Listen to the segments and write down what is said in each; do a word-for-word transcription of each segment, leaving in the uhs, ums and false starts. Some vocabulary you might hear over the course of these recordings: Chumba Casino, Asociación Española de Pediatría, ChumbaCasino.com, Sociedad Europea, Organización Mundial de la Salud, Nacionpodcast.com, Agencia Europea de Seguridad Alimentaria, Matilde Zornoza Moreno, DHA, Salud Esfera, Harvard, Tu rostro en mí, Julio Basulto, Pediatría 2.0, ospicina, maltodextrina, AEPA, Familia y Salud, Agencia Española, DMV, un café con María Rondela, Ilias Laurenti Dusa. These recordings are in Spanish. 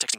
Texting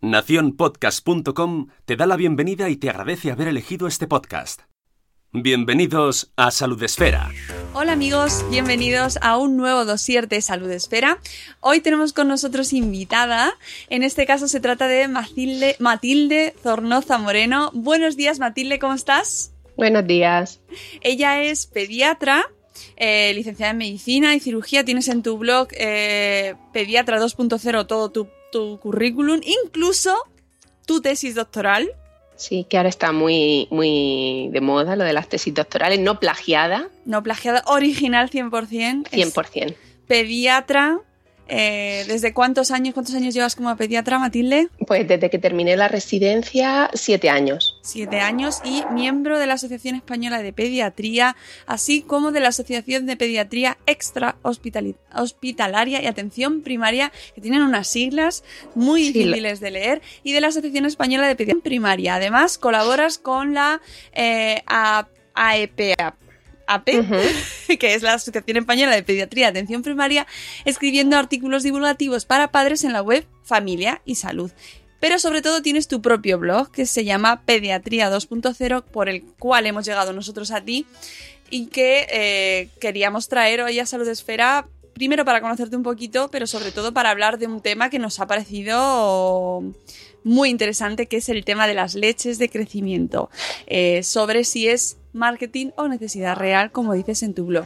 Nación podcast punto com te da la bienvenida y te agradece haber elegido este podcast. Bienvenidos a Salud Esfera. Hola amigos, bienvenidos a un nuevo dossier de Salud Esfera. Hoy tenemos con nosotros invitada, en este caso se trata de Matilde, Matilde Zornoza Moreno. Buenos días Matilde, ¿cómo estás? Buenos días. Ella es pediatra. Eh, licenciada en Medicina y Cirugía. Tienes en tu blog eh, Pediatría dos punto cero todo tu, tu currículum, incluso tu tesis doctoral. Sí, que ahora está muy, muy de moda lo de las tesis doctorales, no plagiada. No plagiada, original cien por ciento. cien por ciento. Pediatra. Eh, ¿Desde cuántos años, cuántos años llevas como pediatra, Matilde? Pues desde que terminé la residencia, siete años. Siete años y miembro de la Asociación Española de Pediatría, así como de la Asociación de Pediatría Extra Hospitali- Hospitalaria y Atención Primaria, que tienen unas siglas muy sí, difíciles lo... de leer, y de la Asociación Española de Pediatría Primaria. Además, colaboras con la eh, A E P A. A P, uh-huh. que es la Asociación Española de Pediatría y Atención Primaria, escribiendo artículos divulgativos para padres en la web Familia y Salud. Pero sobre todo tienes tu propio blog que se llama Pediatría dos punto cero, por el cual hemos llegado nosotros a ti y que eh, queríamos traer hoy a Salud Esfera, primero para conocerte un poquito, pero sobre todo para hablar de un tema que nos ha parecido muy interesante, que es el tema de las leches de crecimiento, eh, sobre si es marketing o necesidad real, como dices en tu blog.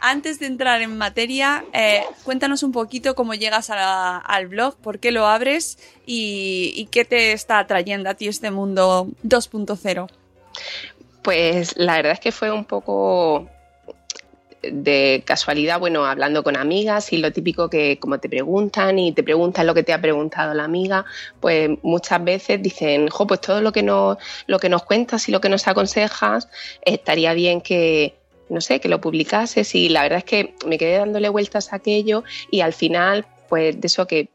Antes de entrar en materia, eh, cuéntanos un poquito cómo llegas a la, al blog, por qué lo abres y, y qué te está atrayendo a ti este mundo dos punto cero. Pues la verdad es que fue un poco de casualidad, bueno, hablando con amigas y lo típico que como te preguntan y te preguntan lo que te ha preguntado la amiga, pues muchas veces dicen, jo, pues todo lo que nos, lo que nos cuentas y lo que nos aconsejas estaría bien que, no sé, que lo publicases. Y la verdad es que me quedé dándole vueltas a aquello y al final, pues de eso que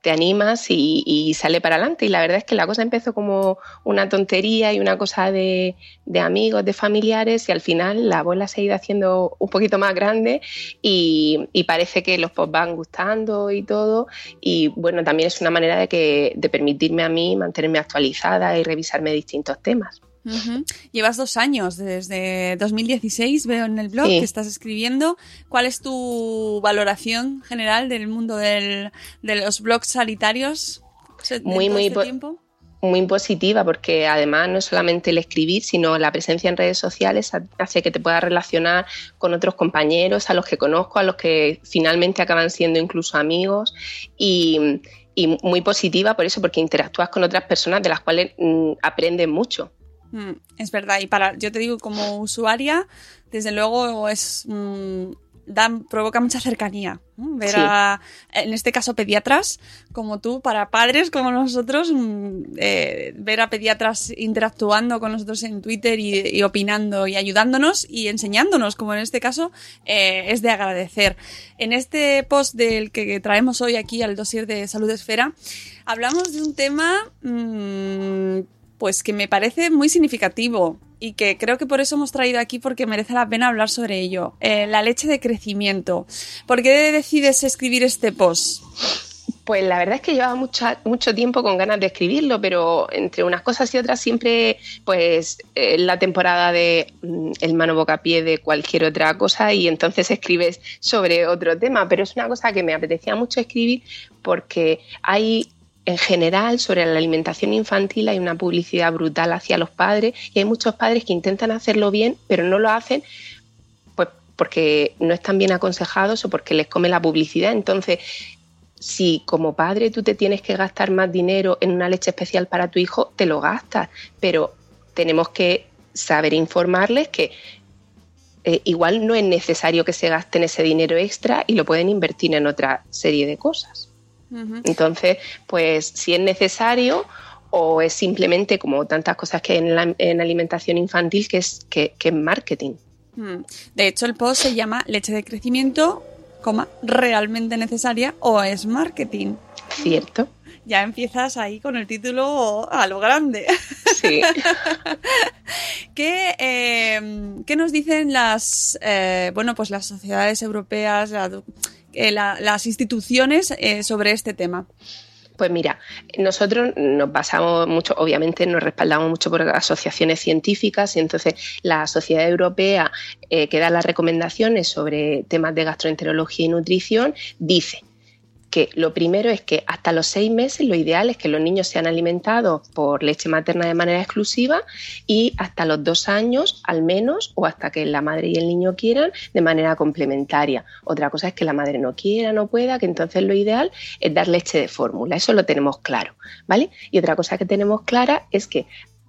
te animas y, y sale para adelante. Y la verdad es que la cosa empezó como una tontería y una cosa de, de amigos, de familiares, y al final la bola se ha ido haciendo un poquito más grande y, y parece que los posts van gustando y todo. Y bueno, también es una manera de, que, de permitirme a mí mantenerme actualizada y revisarme distintos temas. Uh-huh. Llevas dos años, desde dos mil dieciséis veo en el blog sí. que estás escribiendo. ¿Cuál es tu valoración general del mundo del, de los blogs sanitarios? Muy, muy, este po- tiempo? muy positiva, porque además no es solamente el escribir, sino la presencia en redes sociales hace que te puedas relacionar con otros compañeros, a los que conozco, a los que finalmente acaban siendo incluso amigos. Y, y muy positiva por eso, porque interactúas con otras personas de las cuales mm, aprendes mucho. Es verdad, y para yo te digo como usuaria, desde luego es mmm, dan, provoca mucha cercanía. Ver sí. a, en este caso, pediatras como tú, para padres como nosotros, eh, ver a pediatras interactuando con nosotros en Twitter y, y opinando y ayudándonos y enseñándonos, como en este caso, eh, es de agradecer. En este post del que traemos hoy aquí al dossier de Salud Esfera, hablamos de un tema mmm, pues que me parece muy significativo y que creo que por eso hemos traído aquí, porque merece la pena hablar sobre ello. Eh, la leche de crecimiento. ¿Por qué decides escribir este post? Pues la verdad es que llevaba mucho, mucho tiempo con ganas de escribirlo, pero entre unas cosas y otras siempre, pues, eh, la temporada de mm, el mano bocapié de cualquier otra cosa, y entonces escribes sobre otro tema. Pero es una cosa que me apetecía mucho escribir porque hay... En general, sobre la alimentación infantil hay una publicidad brutal hacia los padres, y hay muchos padres que intentan hacerlo bien, pero no lo hacen pues porque no están bien aconsejados o porque les come la publicidad. Entonces, si como padre tú te tienes que gastar más dinero en una leche especial para tu hijo, te lo gastas, pero tenemos que saber informarles que eh, igual no es necesario que se gasten ese dinero extra y lo pueden invertir en otra serie de cosas. Entonces, pues si es necesario o es simplemente como tantas cosas que hay en, la, en alimentación infantil, que es que, que es marketing. De hecho, el post se llama leche de crecimiento, coma, realmente necesaria o es marketing. Cierto. Ya empiezas ahí con el título a lo grande. Sí. ¿Qué, eh, ¿qué nos dicen las, eh, bueno, pues las sociedades europeas, la, eh, la, las instituciones eh, sobre este tema? Pues mira, nosotros nos basamos mucho, obviamente nos respaldamos mucho por asociaciones científicas, y entonces la Sociedad Europea eh, que da las recomendaciones sobre temas de gastroenterología y nutrición dice... que lo primero es que hasta los seis meses lo ideal es que los niños sean alimentados por leche materna de manera exclusiva, y hasta los dos años al menos, o hasta que la madre y el niño quieran, de manera complementaria. Otra cosa es que la madre no quiera, no pueda, que entonces lo ideal es dar leche de fórmula. Eso lo tenemos claro, ¿vale? Y otra cosa que tenemos clara es que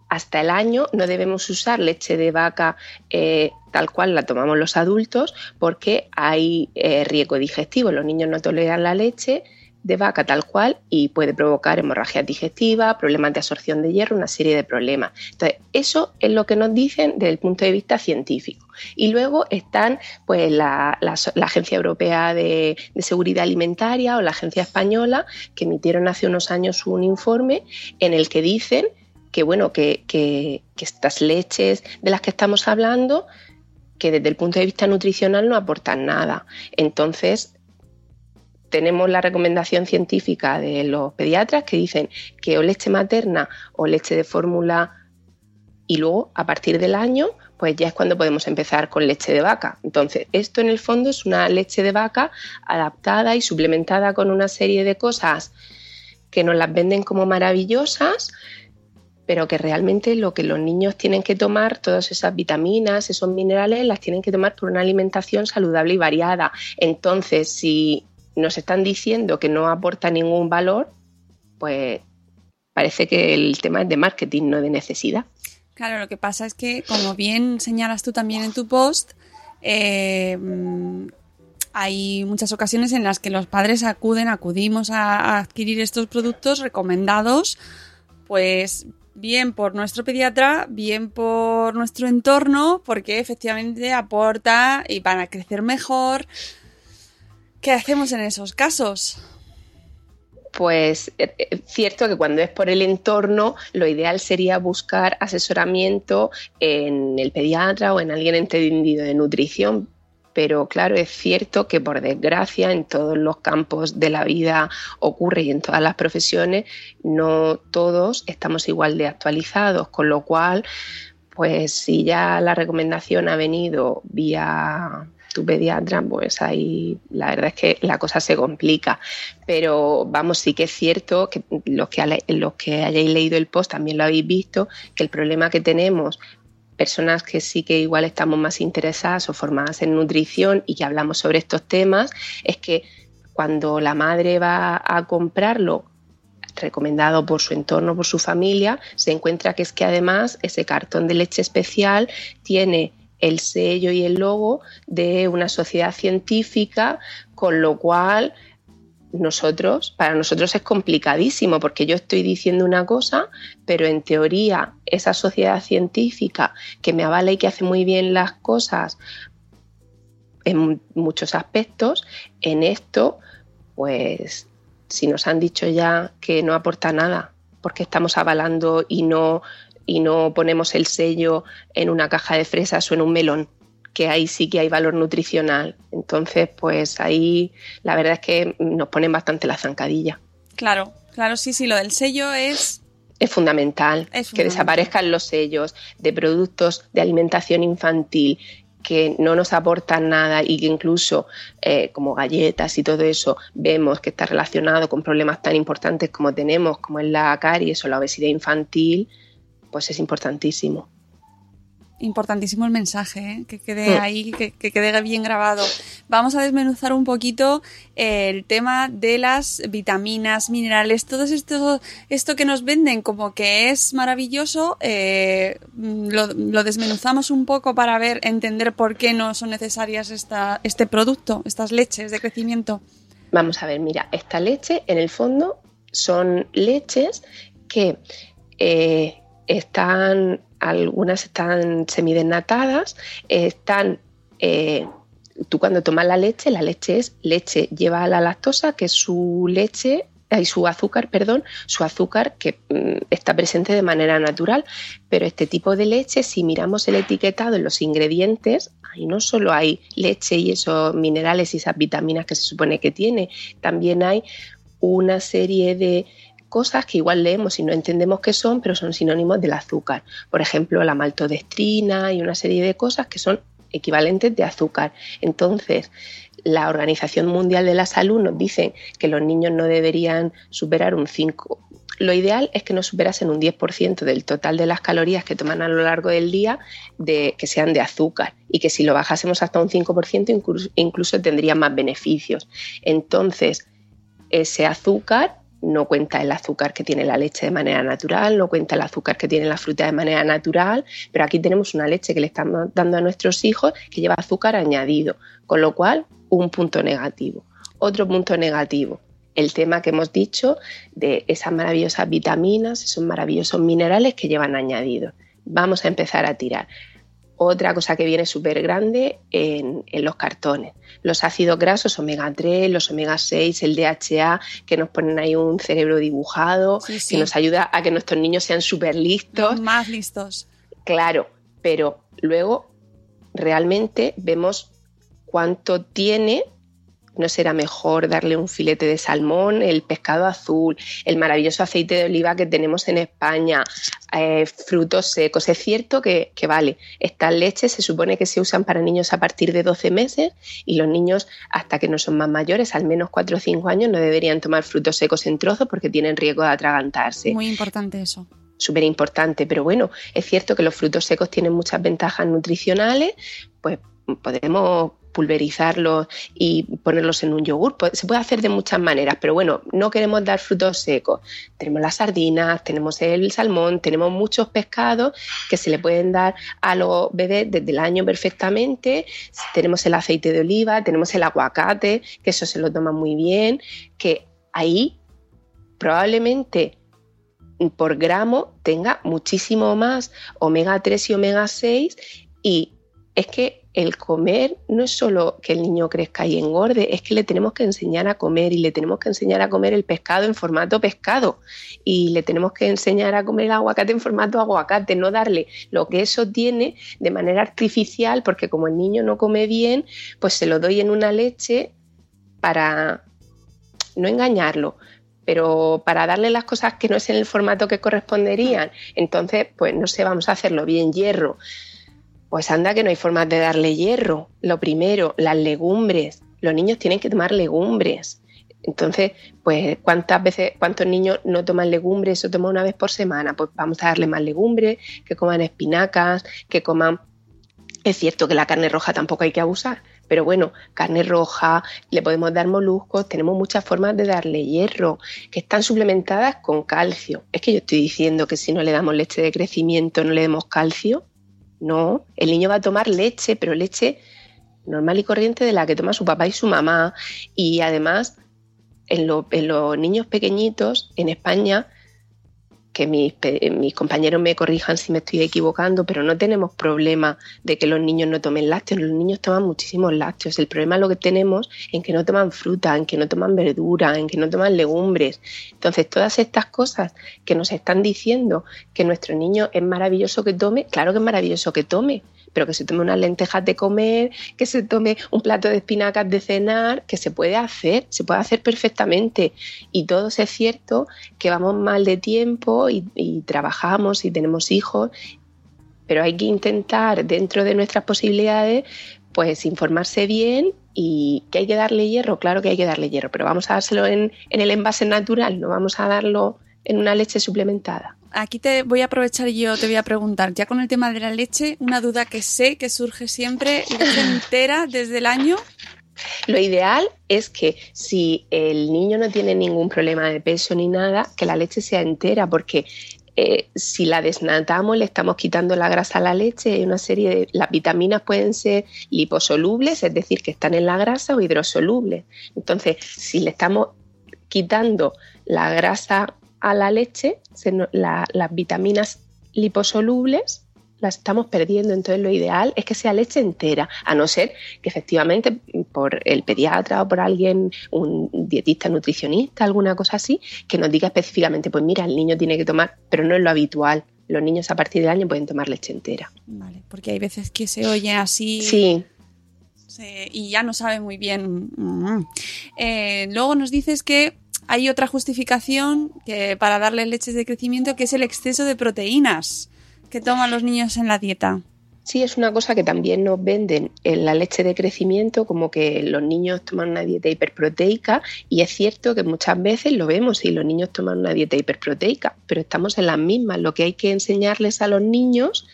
hasta el año no debemos usar leche de vaca eh, tal cual la tomamos los adultos, porque hay eh, riesgo digestivo. Los niños no toleran la leche de vaca tal cual y puede provocar hemorragias digestivas, problemas de absorción de hierro, una serie de problemas. Entonces, eso es lo que nos dicen desde el punto de vista científico. Y luego están pues la, la, la Agencia Europea de, de Seguridad Alimentaria o la Agencia Española, que emitieron hace unos años un informe en el que dicen que bueno, que, que, que estas leches de las que estamos hablando, que desde el punto de vista nutricional no aportan nada. Entonces, tenemos la recomendación científica de los pediatras que dicen que o leche materna o leche de fórmula, y luego a partir del año, pues ya es cuando podemos empezar con leche de vaca. Entonces, esto en el fondo es una leche de vaca adaptada y suplementada con una serie de cosas que nos las venden como maravillosas, pero que realmente lo que los niños tienen que tomar, todas esas vitaminas, esos minerales, las tienen que tomar por una alimentación saludable y variada. Entonces, si nos están diciendo que no aporta ningún valor, pues parece que el tema es de marketing, no de necesidad. Claro, lo que pasa es que, como bien señalas tú también en tu post, eh, hay muchas ocasiones en las que los padres acuden, acudimos a, a adquirir estos productos recomendados, pues... bien por nuestro pediatra, bien por nuestro entorno, porque efectivamente aporta y van a crecer mejor. ¿Qué hacemos en esos casos? Pues es cierto que cuando es por el entorno, lo ideal sería buscar asesoramiento en el pediatra o en alguien entendido de nutrición. Pero claro, es cierto que por desgracia en todos los campos de la vida ocurre, y en todas las profesiones no todos estamos igual de actualizados, con lo cual pues si ya la recomendación ha venido vía tu pediatra, pues ahí la verdad es que la cosa se complica. Pero vamos, sí que es cierto que los que, los que hayáis leído el post también lo habéis visto, que el problema que tenemos personas que sí que igual estamos más interesadas o formadas en nutrición y que hablamos sobre estos temas, es que cuando la madre va a comprarlo, recomendado por su entorno, por su familia, se encuentra que es que además ese cartón de leche especial tiene el sello y el logo de una sociedad científica, con lo cual nosotros, para nosotros es complicadísimo, porque yo estoy diciendo una cosa, pero en teoría esa sociedad científica que me avala y que hace muy bien las cosas en muchos aspectos, en esto, pues si nos han dicho ya que no aporta nada, porque estamos avalando y no, y no ponemos el sello en una caja de fresas o en un melón, que ahí sí que hay valor nutricional. Entonces, pues ahí la verdad es que nos ponen bastante la zancadilla. Claro, claro, sí, sí, lo del sello es... Es fundamental, es fundamental. Que desaparezcan los sellos de productos de alimentación infantil que no nos aportan nada y que incluso eh, como galletas y todo eso vemos que está relacionado con problemas tan importantes como tenemos, como es la caries o la obesidad infantil, pues es importantísimo. Importantísimo el mensaje, ¿eh? Que quede ahí, que, que quede bien grabado. Vamos a desmenuzar un poquito el tema de las vitaminas, minerales, todo esto, esto que nos venden como que es maravilloso, eh, lo, lo desmenuzamos un poco para ver, entender por qué no son necesarias esta, este producto, estas leches de crecimiento. Vamos a ver, mira, esta leche en el fondo son leches que eh, están... Algunas están semidesnatadas, están, eh, tú cuando tomas la leche, la leche es leche, lleva la lactosa, que es su leche, y su azúcar, perdón, su azúcar que mm, está presente de manera natural, pero este tipo de leche, si miramos el etiquetado en los ingredientes, ahí no solo hay leche y esos minerales y esas vitaminas que se supone que tiene, también hay una serie de cosas que igual leemos y no entendemos qué son, pero son sinónimos del azúcar. Por ejemplo, la maltodextrina y una serie de cosas que son equivalentes de azúcar. Entonces, la Organización Mundial de la Salud nos dice que los niños no deberían superar un cinco por ciento. Lo ideal es que no superasen un diez por ciento del total de las calorías que toman a lo largo del día, de, que sean de azúcar, y que si lo bajásemos hasta un cinco por ciento incluso, incluso tendrían más beneficios. Entonces, ese azúcar... No cuenta el azúcar que tiene la leche de manera natural, no cuenta el azúcar que tiene la fruta de manera natural, pero aquí tenemos una leche que le estamos dando a nuestros hijos que lleva azúcar añadido, con lo cual un punto negativo. Otro punto negativo, el tema que hemos dicho de esas maravillosas vitaminas, esos maravillosos minerales que llevan añadidos. Vamos a empezar a tirar. Otra cosa que viene súper grande en, en los cartones, los ácidos grasos omega tres, los omega seis, el D H A, que nos ponen ahí un cerebro dibujado, sí, sí. Que nos ayuda a que nuestros niños sean súper listos. Más listos. Claro, pero luego realmente vemos cuánto tiene. ¿No será mejor darle un filete de salmón, el pescado azul, el maravilloso aceite de oliva que tenemos en España, eh, frutos secos? Es cierto que, que vale, estas leches se supone que se usan para niños a partir de doce meses y los niños hasta que no son más mayores, al menos cuatro o cinco años, no deberían tomar frutos secos en trozos porque tienen riesgo de atragantarse. Muy importante eso. Súper importante, pero bueno, es cierto que los frutos secos tienen muchas ventajas nutricionales, pues podemos... pulverizarlos y ponerlos en un yogur. Se puede hacer de muchas maneras, pero bueno, no queremos dar frutos secos. Tenemos las sardinas, tenemos el salmón, tenemos muchos pescados que se le pueden dar a los bebés desde el año perfectamente. Tenemos el aceite de oliva, tenemos el aguacate, que eso se lo toma muy bien, que ahí probablemente por gramo tenga muchísimo más omega tres y omega seis, y es que el comer no es solo que el niño crezca y engorde, es que le tenemos que enseñar a comer y le tenemos que enseñar a comer el pescado en formato pescado y le tenemos que enseñar a comer el aguacate en formato aguacate, no darle lo que eso tiene de manera artificial, porque como el niño no come bien, pues se lo doy en una leche para no engañarlo, pero para darle las cosas que no es en el formato que corresponderían. Entonces, pues no sé, vamos a hacerlo bien, hierro. Pues anda que no hay formas de darle hierro. Lo primero, las legumbres. Los niños tienen que tomar legumbres. Entonces, pues cuántas veces, cuántos niños no toman legumbres o toman una vez por semana. Pues vamos a darle más legumbres, que coman espinacas, que coman... Es cierto que la carne roja tampoco hay que abusar, pero bueno, carne roja, le podemos dar moluscos, tenemos muchas formas de darle hierro, que están suplementadas con calcio. Es que yo estoy diciendo que si no le damos leche de crecimiento no le demos calcio. No, el niño va a tomar leche, pero leche normal y corriente de la que toma su papá y su mamá. Y además, en, lo, en los niños pequeñitos en España, que mis, mis compañeros me corrijan si me estoy equivocando, pero no tenemos problema de que los niños no tomen lácteos. Los niños toman muchísimos lácteos. El problema es lo que tenemos en que no toman fruta, en que no toman verdura, en que no toman legumbres. Entonces, todas estas cosas que nos están diciendo que nuestro niño es maravilloso que tome, claro que es maravilloso que tome, pero que se tome unas lentejas de comer, que se tome un plato de espinacas de cenar, que se puede hacer, se puede hacer perfectamente. Y todo es cierto que vamos mal de tiempo y, y trabajamos y tenemos hijos, pero hay que intentar, dentro de nuestras posibilidades, pues informarse bien. Y que hay que darle hierro, claro que hay que darle hierro, pero vamos a dárselo en, en el envase natural, no vamos a darlo en una leche suplementada. Aquí te voy a aprovechar y yo te voy a preguntar, ya con el tema de la leche, una duda que sé que surge siempre, ¿leche entera desde el año? Lo ideal es que si el niño no tiene ningún problema de peso ni nada, que la leche sea entera, porque eh, si la desnatamos le estamos quitando la grasa a la leche. Hay una serie de... Las vitaminas pueden ser liposolubles, es decir, que están en la grasa, o hidrosolubles. Entonces, si le estamos quitando la grasa a la leche, se no, la, las vitaminas liposolubles las estamos perdiendo. Entonces lo ideal es que sea leche entera, a no ser que efectivamente por el pediatra o por alguien, un dietista, nutricionista, alguna cosa así, que nos diga específicamente, pues mira, el niño tiene que tomar, pero no es lo habitual. Los niños a partir del año pueden tomar leche entera. Vale, porque hay veces que se oye así... Sí. Se, y ya no sabe muy bien. Mm. Eh, luego nos dices que hay otra justificación que para darles leches de crecimiento, que es el exceso de proteínas que toman los niños en la dieta. Sí, es una cosa que también nos venden en la leche de crecimiento, como que los niños toman una dieta hiperproteica, y es cierto que muchas veces lo vemos y los niños toman una dieta hiperproteica, pero estamos en las mismas. Lo que hay que enseñarles a los niños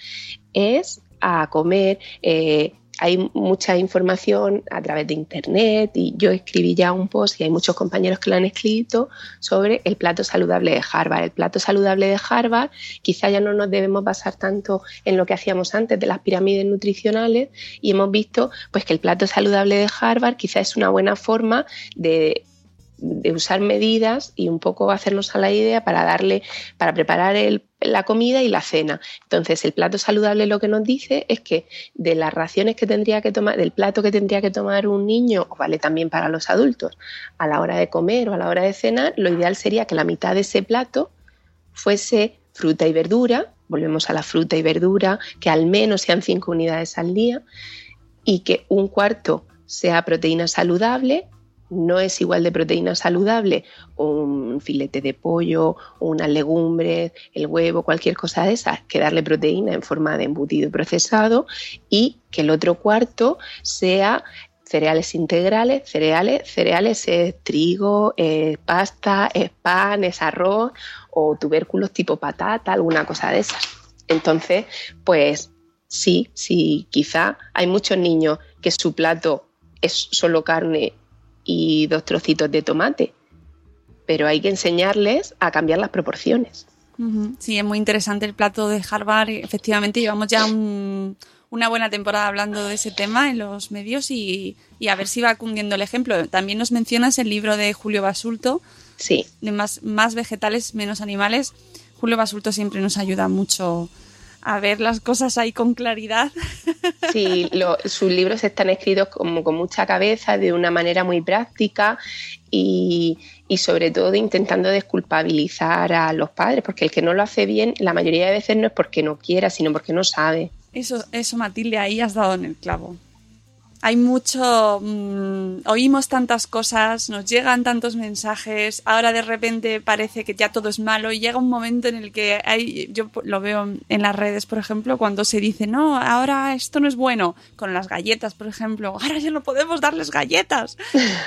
es a comer... Eh, Hay mucha información a través de internet, y yo escribí ya un post y hay muchos compañeros que lo han escrito sobre el plato saludable de Harvard. El plato saludable de Harvard, quizá ya no nos debemos basar tanto en lo que hacíamos antes de las pirámides nutricionales, y hemos visto pues que el plato saludable de Harvard quizá es una buena forma de... de usar medidas y un poco hacernos a la idea para darle, para preparar el, la comida y la cena. Entonces, el plato saludable lo que nos dice es que de las raciones que tendría que tomar, del plato que tendría que tomar un niño, o vale también para los adultos, a la hora de comer o a la hora de cenar, lo ideal sería que la mitad de ese plato fuese fruta y verdura, volvemos a la fruta y verdura, que al menos sean cinco unidades al día, y que un cuarto sea proteína saludable. No es igual de proteína saludable un filete de pollo, unas legumbres, el huevo, cualquier cosa de esas, que darle proteína en forma de embutido procesado, y que el otro cuarto sea cereales integrales, cereales, cereales es trigo, es pasta, es pan, es arroz, o tubérculos tipo patata, alguna cosa de esas. Entonces, pues sí, sí, quizá hay muchos niños que su plato es solo carne y dos trocitos de tomate, pero hay que enseñarles a cambiar las proporciones. Sí, es muy interesante el plato de Harvard. Efectivamente, llevamos ya un, una buena temporada hablando de ese tema en los medios, y, y a ver si va cundiendo el ejemplo. También nos mencionas el libro de Julio Basulto, sí, de más, más vegetales, menos animales. Julio Basulto siempre nos ayuda mucho a ver las cosas ahí con claridad. Sí, lo, sus libros están escritos como con mucha cabeza, de una manera muy práctica, y, y sobre todo intentando desculpabilizar a los padres, porque el que no lo hace bien, la mayoría de veces no es porque no quiera, sino porque no sabe. Eso, eso Matilde, ahí has dado en el clavo. Hay mucho... Mmm, oímos tantas cosas, nos llegan tantos mensajes, ahora de repente parece que ya todo es malo, y llega un momento en el que hay... Yo lo veo en las redes, por ejemplo, cuando se dice, no, ahora esto no es bueno, con las galletas, por ejemplo, ahora ya no podemos darles galletas.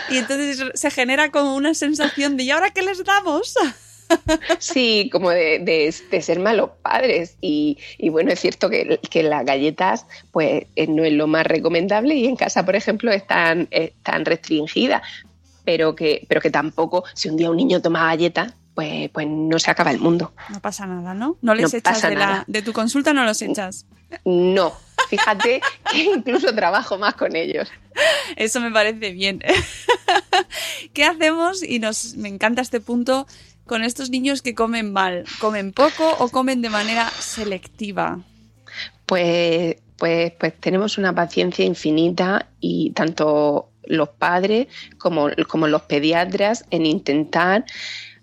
Y entonces se genera como una sensación de, ¿y ahora qué les damos? Sí, como de, de, de ser malos padres, y, y bueno, es cierto que, que las galletas pues no es lo más recomendable, y en casa, por ejemplo, están, están restringidas, pero que, pero que tampoco, si un día un niño toma galletas, pues, pues no se acaba el mundo. No pasa nada, ¿no? No les no echas de, la, de tu consulta, no los echas. No, fíjate que incluso trabajo más con ellos. Eso me parece bien. ¿Qué hacemos? Y nos me encanta este punto con estos niños que comen mal, comen poco o comen de manera selectiva. Pues, pues, pues tenemos una paciencia infinita y tanto los padres como, como los pediatras en intentar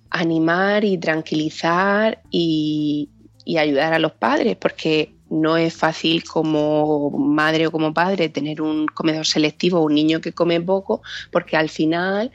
animar y tranquilizar y, y ayudar a los padres, porque no es fácil como madre o como padre tener un comedor selectivo o un niño que come poco, porque al final,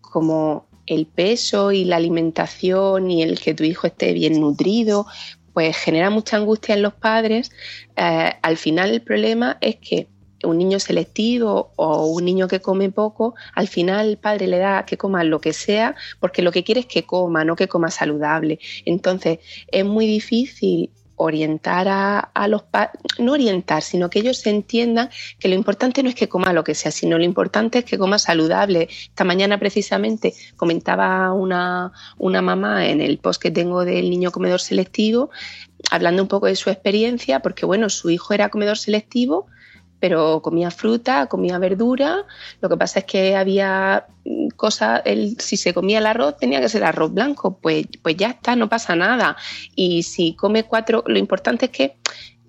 como el peso y la alimentación y el que tu hijo esté bien nutrido, pues genera mucha angustia en los padres. Eh, al final el problema es que un niño selectivo o un niño que come poco, al final el padre le da que coma lo que sea, porque lo que quiere es que coma, no que coma saludable. Entonces es muy difícil orientar a, a los padres, no orientar, sino que ellos se entiendan que lo importante no es que coma lo que sea, sino lo importante es que coma saludable. Esta mañana precisamente comentaba una, una mamá en el post que tengo del niño comedor selectivo, hablando un poco de su experiencia, porque bueno, su hijo era comedor selectivo, pero comía fruta, comía verdura. Lo que pasa es que había cosas, él, si se comía el arroz tenía que ser arroz blanco, pues, pues ya está, no pasa nada. Y si come cuatro, lo importante es que,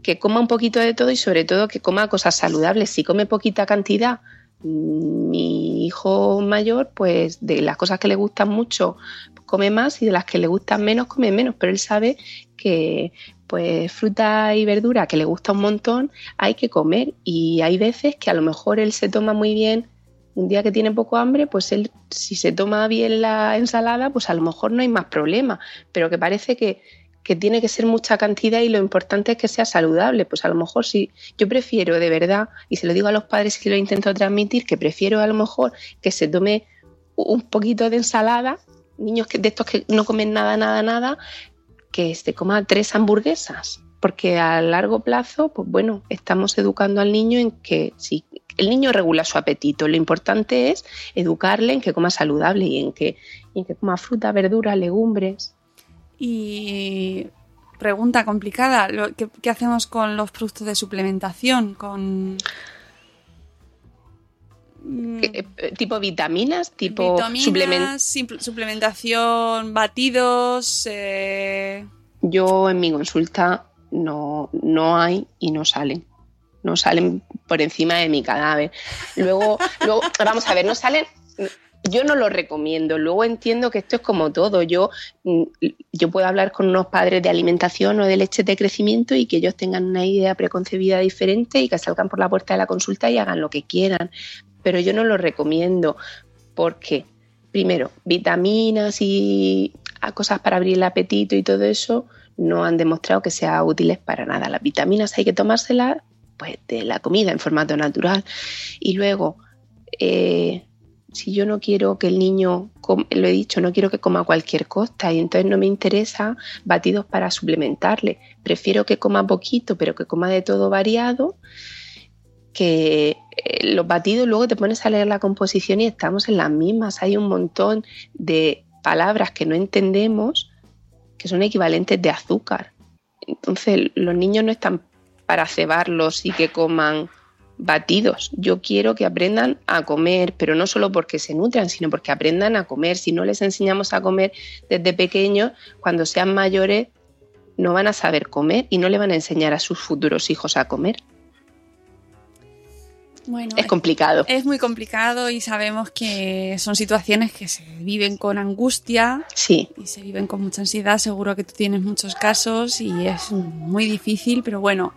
que coma un poquito de todo y sobre todo que coma cosas saludables. Si come poquita cantidad, mi hijo mayor, pues de las cosas que le gustan mucho come más y de las que le gustan menos come menos, pero él sabe que pues fruta y verdura que le gusta un montón hay que comer, y hay veces que a lo mejor él se toma muy bien un día que tiene poco hambre, pues él si se toma bien la ensalada pues a lo mejor no hay más problema, pero que parece que, que tiene que ser mucha cantidad y lo importante es que sea saludable. Pues a lo mejor si yo prefiero de verdad, y se lo digo a los padres que lo intento transmitir, que prefiero a lo mejor que se tome un poquito de ensalada, niños que, de estos que no comen nada, nada, nada, que se coma tres hamburguesas, porque a largo plazo, pues bueno, estamos educando al niño en que si el niño regula su apetito, lo importante es educarle en que coma saludable y en que, y en que coma fruta, verdura, legumbres. Y pregunta complicada, ¿qué, qué hacemos con los productos de suplementación? Con ¿tipo vitaminas? ¿Tipo vitaminas, suplement- suplementación, batidos? Eh... Yo en mi consulta no, no hay y no salen. No salen por encima de mi cadáver. Luego, luego vamos a ver, no salen... Yo no lo recomiendo. Luego entiendo que esto es como todo. Yo, yo puedo hablar con unos padres de alimentación o de leches de crecimiento y que ellos tengan una idea preconcebida diferente y que salgan por la puerta de la consulta y hagan lo que quieran. Pero yo no lo recomiendo porque, primero, vitaminas y cosas para abrir el apetito y todo eso no han demostrado que sean útiles para nada. Las vitaminas hay que tomárselas pues, de la comida en formato natural. Y luego, eh, si yo no quiero que el niño, come, lo he dicho, no quiero que coma a cualquier costa y entonces no me interesa batidos para suplementarle. Prefiero que coma poquito, pero que coma de todo variado, que los batidos luego te pones a leer la composición y estamos en las mismas. Hay un montón de palabras que no entendemos que son equivalentes de azúcar. Entonces, los niños no están para cebarlos y que coman batidos. Yo quiero que aprendan a comer, pero no solo porque se nutran, sino porque aprendan a comer. Si no les enseñamos a comer desde pequeños, cuando sean mayores no van a saber comer y no le van a enseñar a sus futuros hijos a comer. Bueno, es complicado. Es, es muy complicado y sabemos que son situaciones que se viven con angustia, sí, y se viven con mucha ansiedad. Seguro que tú tienes muchos casos y es muy difícil, pero bueno,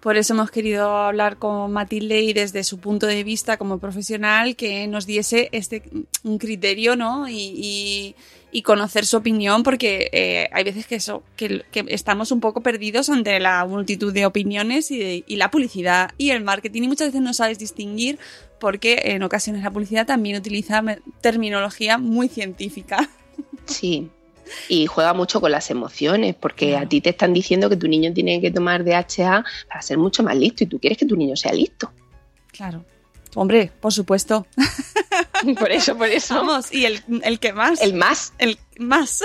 por eso hemos querido hablar con Matilde y desde su punto de vista como profesional que nos diese este un criterio, ¿no? Y, y, y conocer su opinión, porque eh, hay veces que, eso, que, que estamos un poco perdidos ante la multitud de opiniones y, de, y la publicidad y el marketing, y muchas veces no sabes distinguir porque en ocasiones la publicidad también utiliza terminología muy científica. Sí, y juega mucho con las emociones, porque a ti te están diciendo que tu niño tiene que tomar D H A para ser mucho más listo y tú quieres que tu niño sea listo. Claro. Hombre, por supuesto. Por eso, por eso. Vamos, y el, el que más. El más. El, más.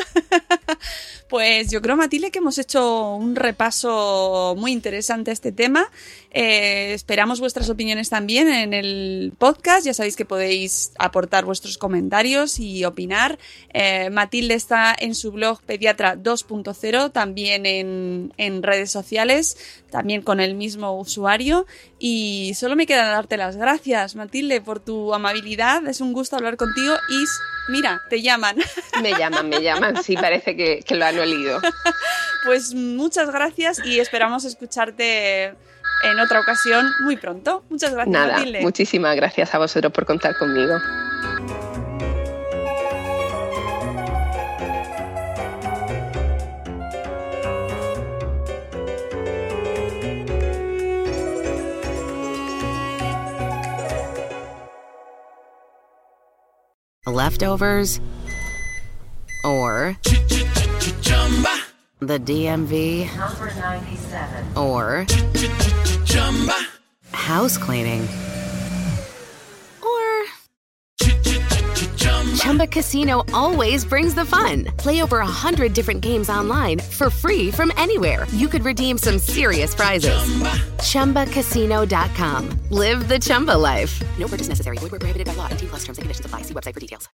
Pues yo creo, Matilde, que hemos hecho un repaso muy interesante a este tema. Eh, esperamos vuestras opiniones también en el podcast. Ya sabéis que podéis aportar vuestros comentarios y opinar. Eh, Matilde está en su blog Pediatra dos punto cero, también en, en redes sociales, también con el mismo usuario. Y solo me queda darte las gracias, Matilde, por tu amabilidad. Es un gusto hablar contigo y mira, te llaman. Me llaman, me llaman. Sí, parece que, que lo han olido. Pues muchas gracias y esperamos escucharte en otra ocasión muy pronto. Muchas gracias, Nada, Matilde. Muchísimas gracias a vosotros por contar conmigo. Leftovers or the D M V number ninety-seven or house cleaning or Chumba Casino always brings the fun. Play over a hundred different games online for free from anywhere. You could redeem some serious prizes. Chumba Casino dot com. Live the Chumba life. No purchase necessary. Void where prohibited by law. eighteen plus terms and conditions apply. See website for details.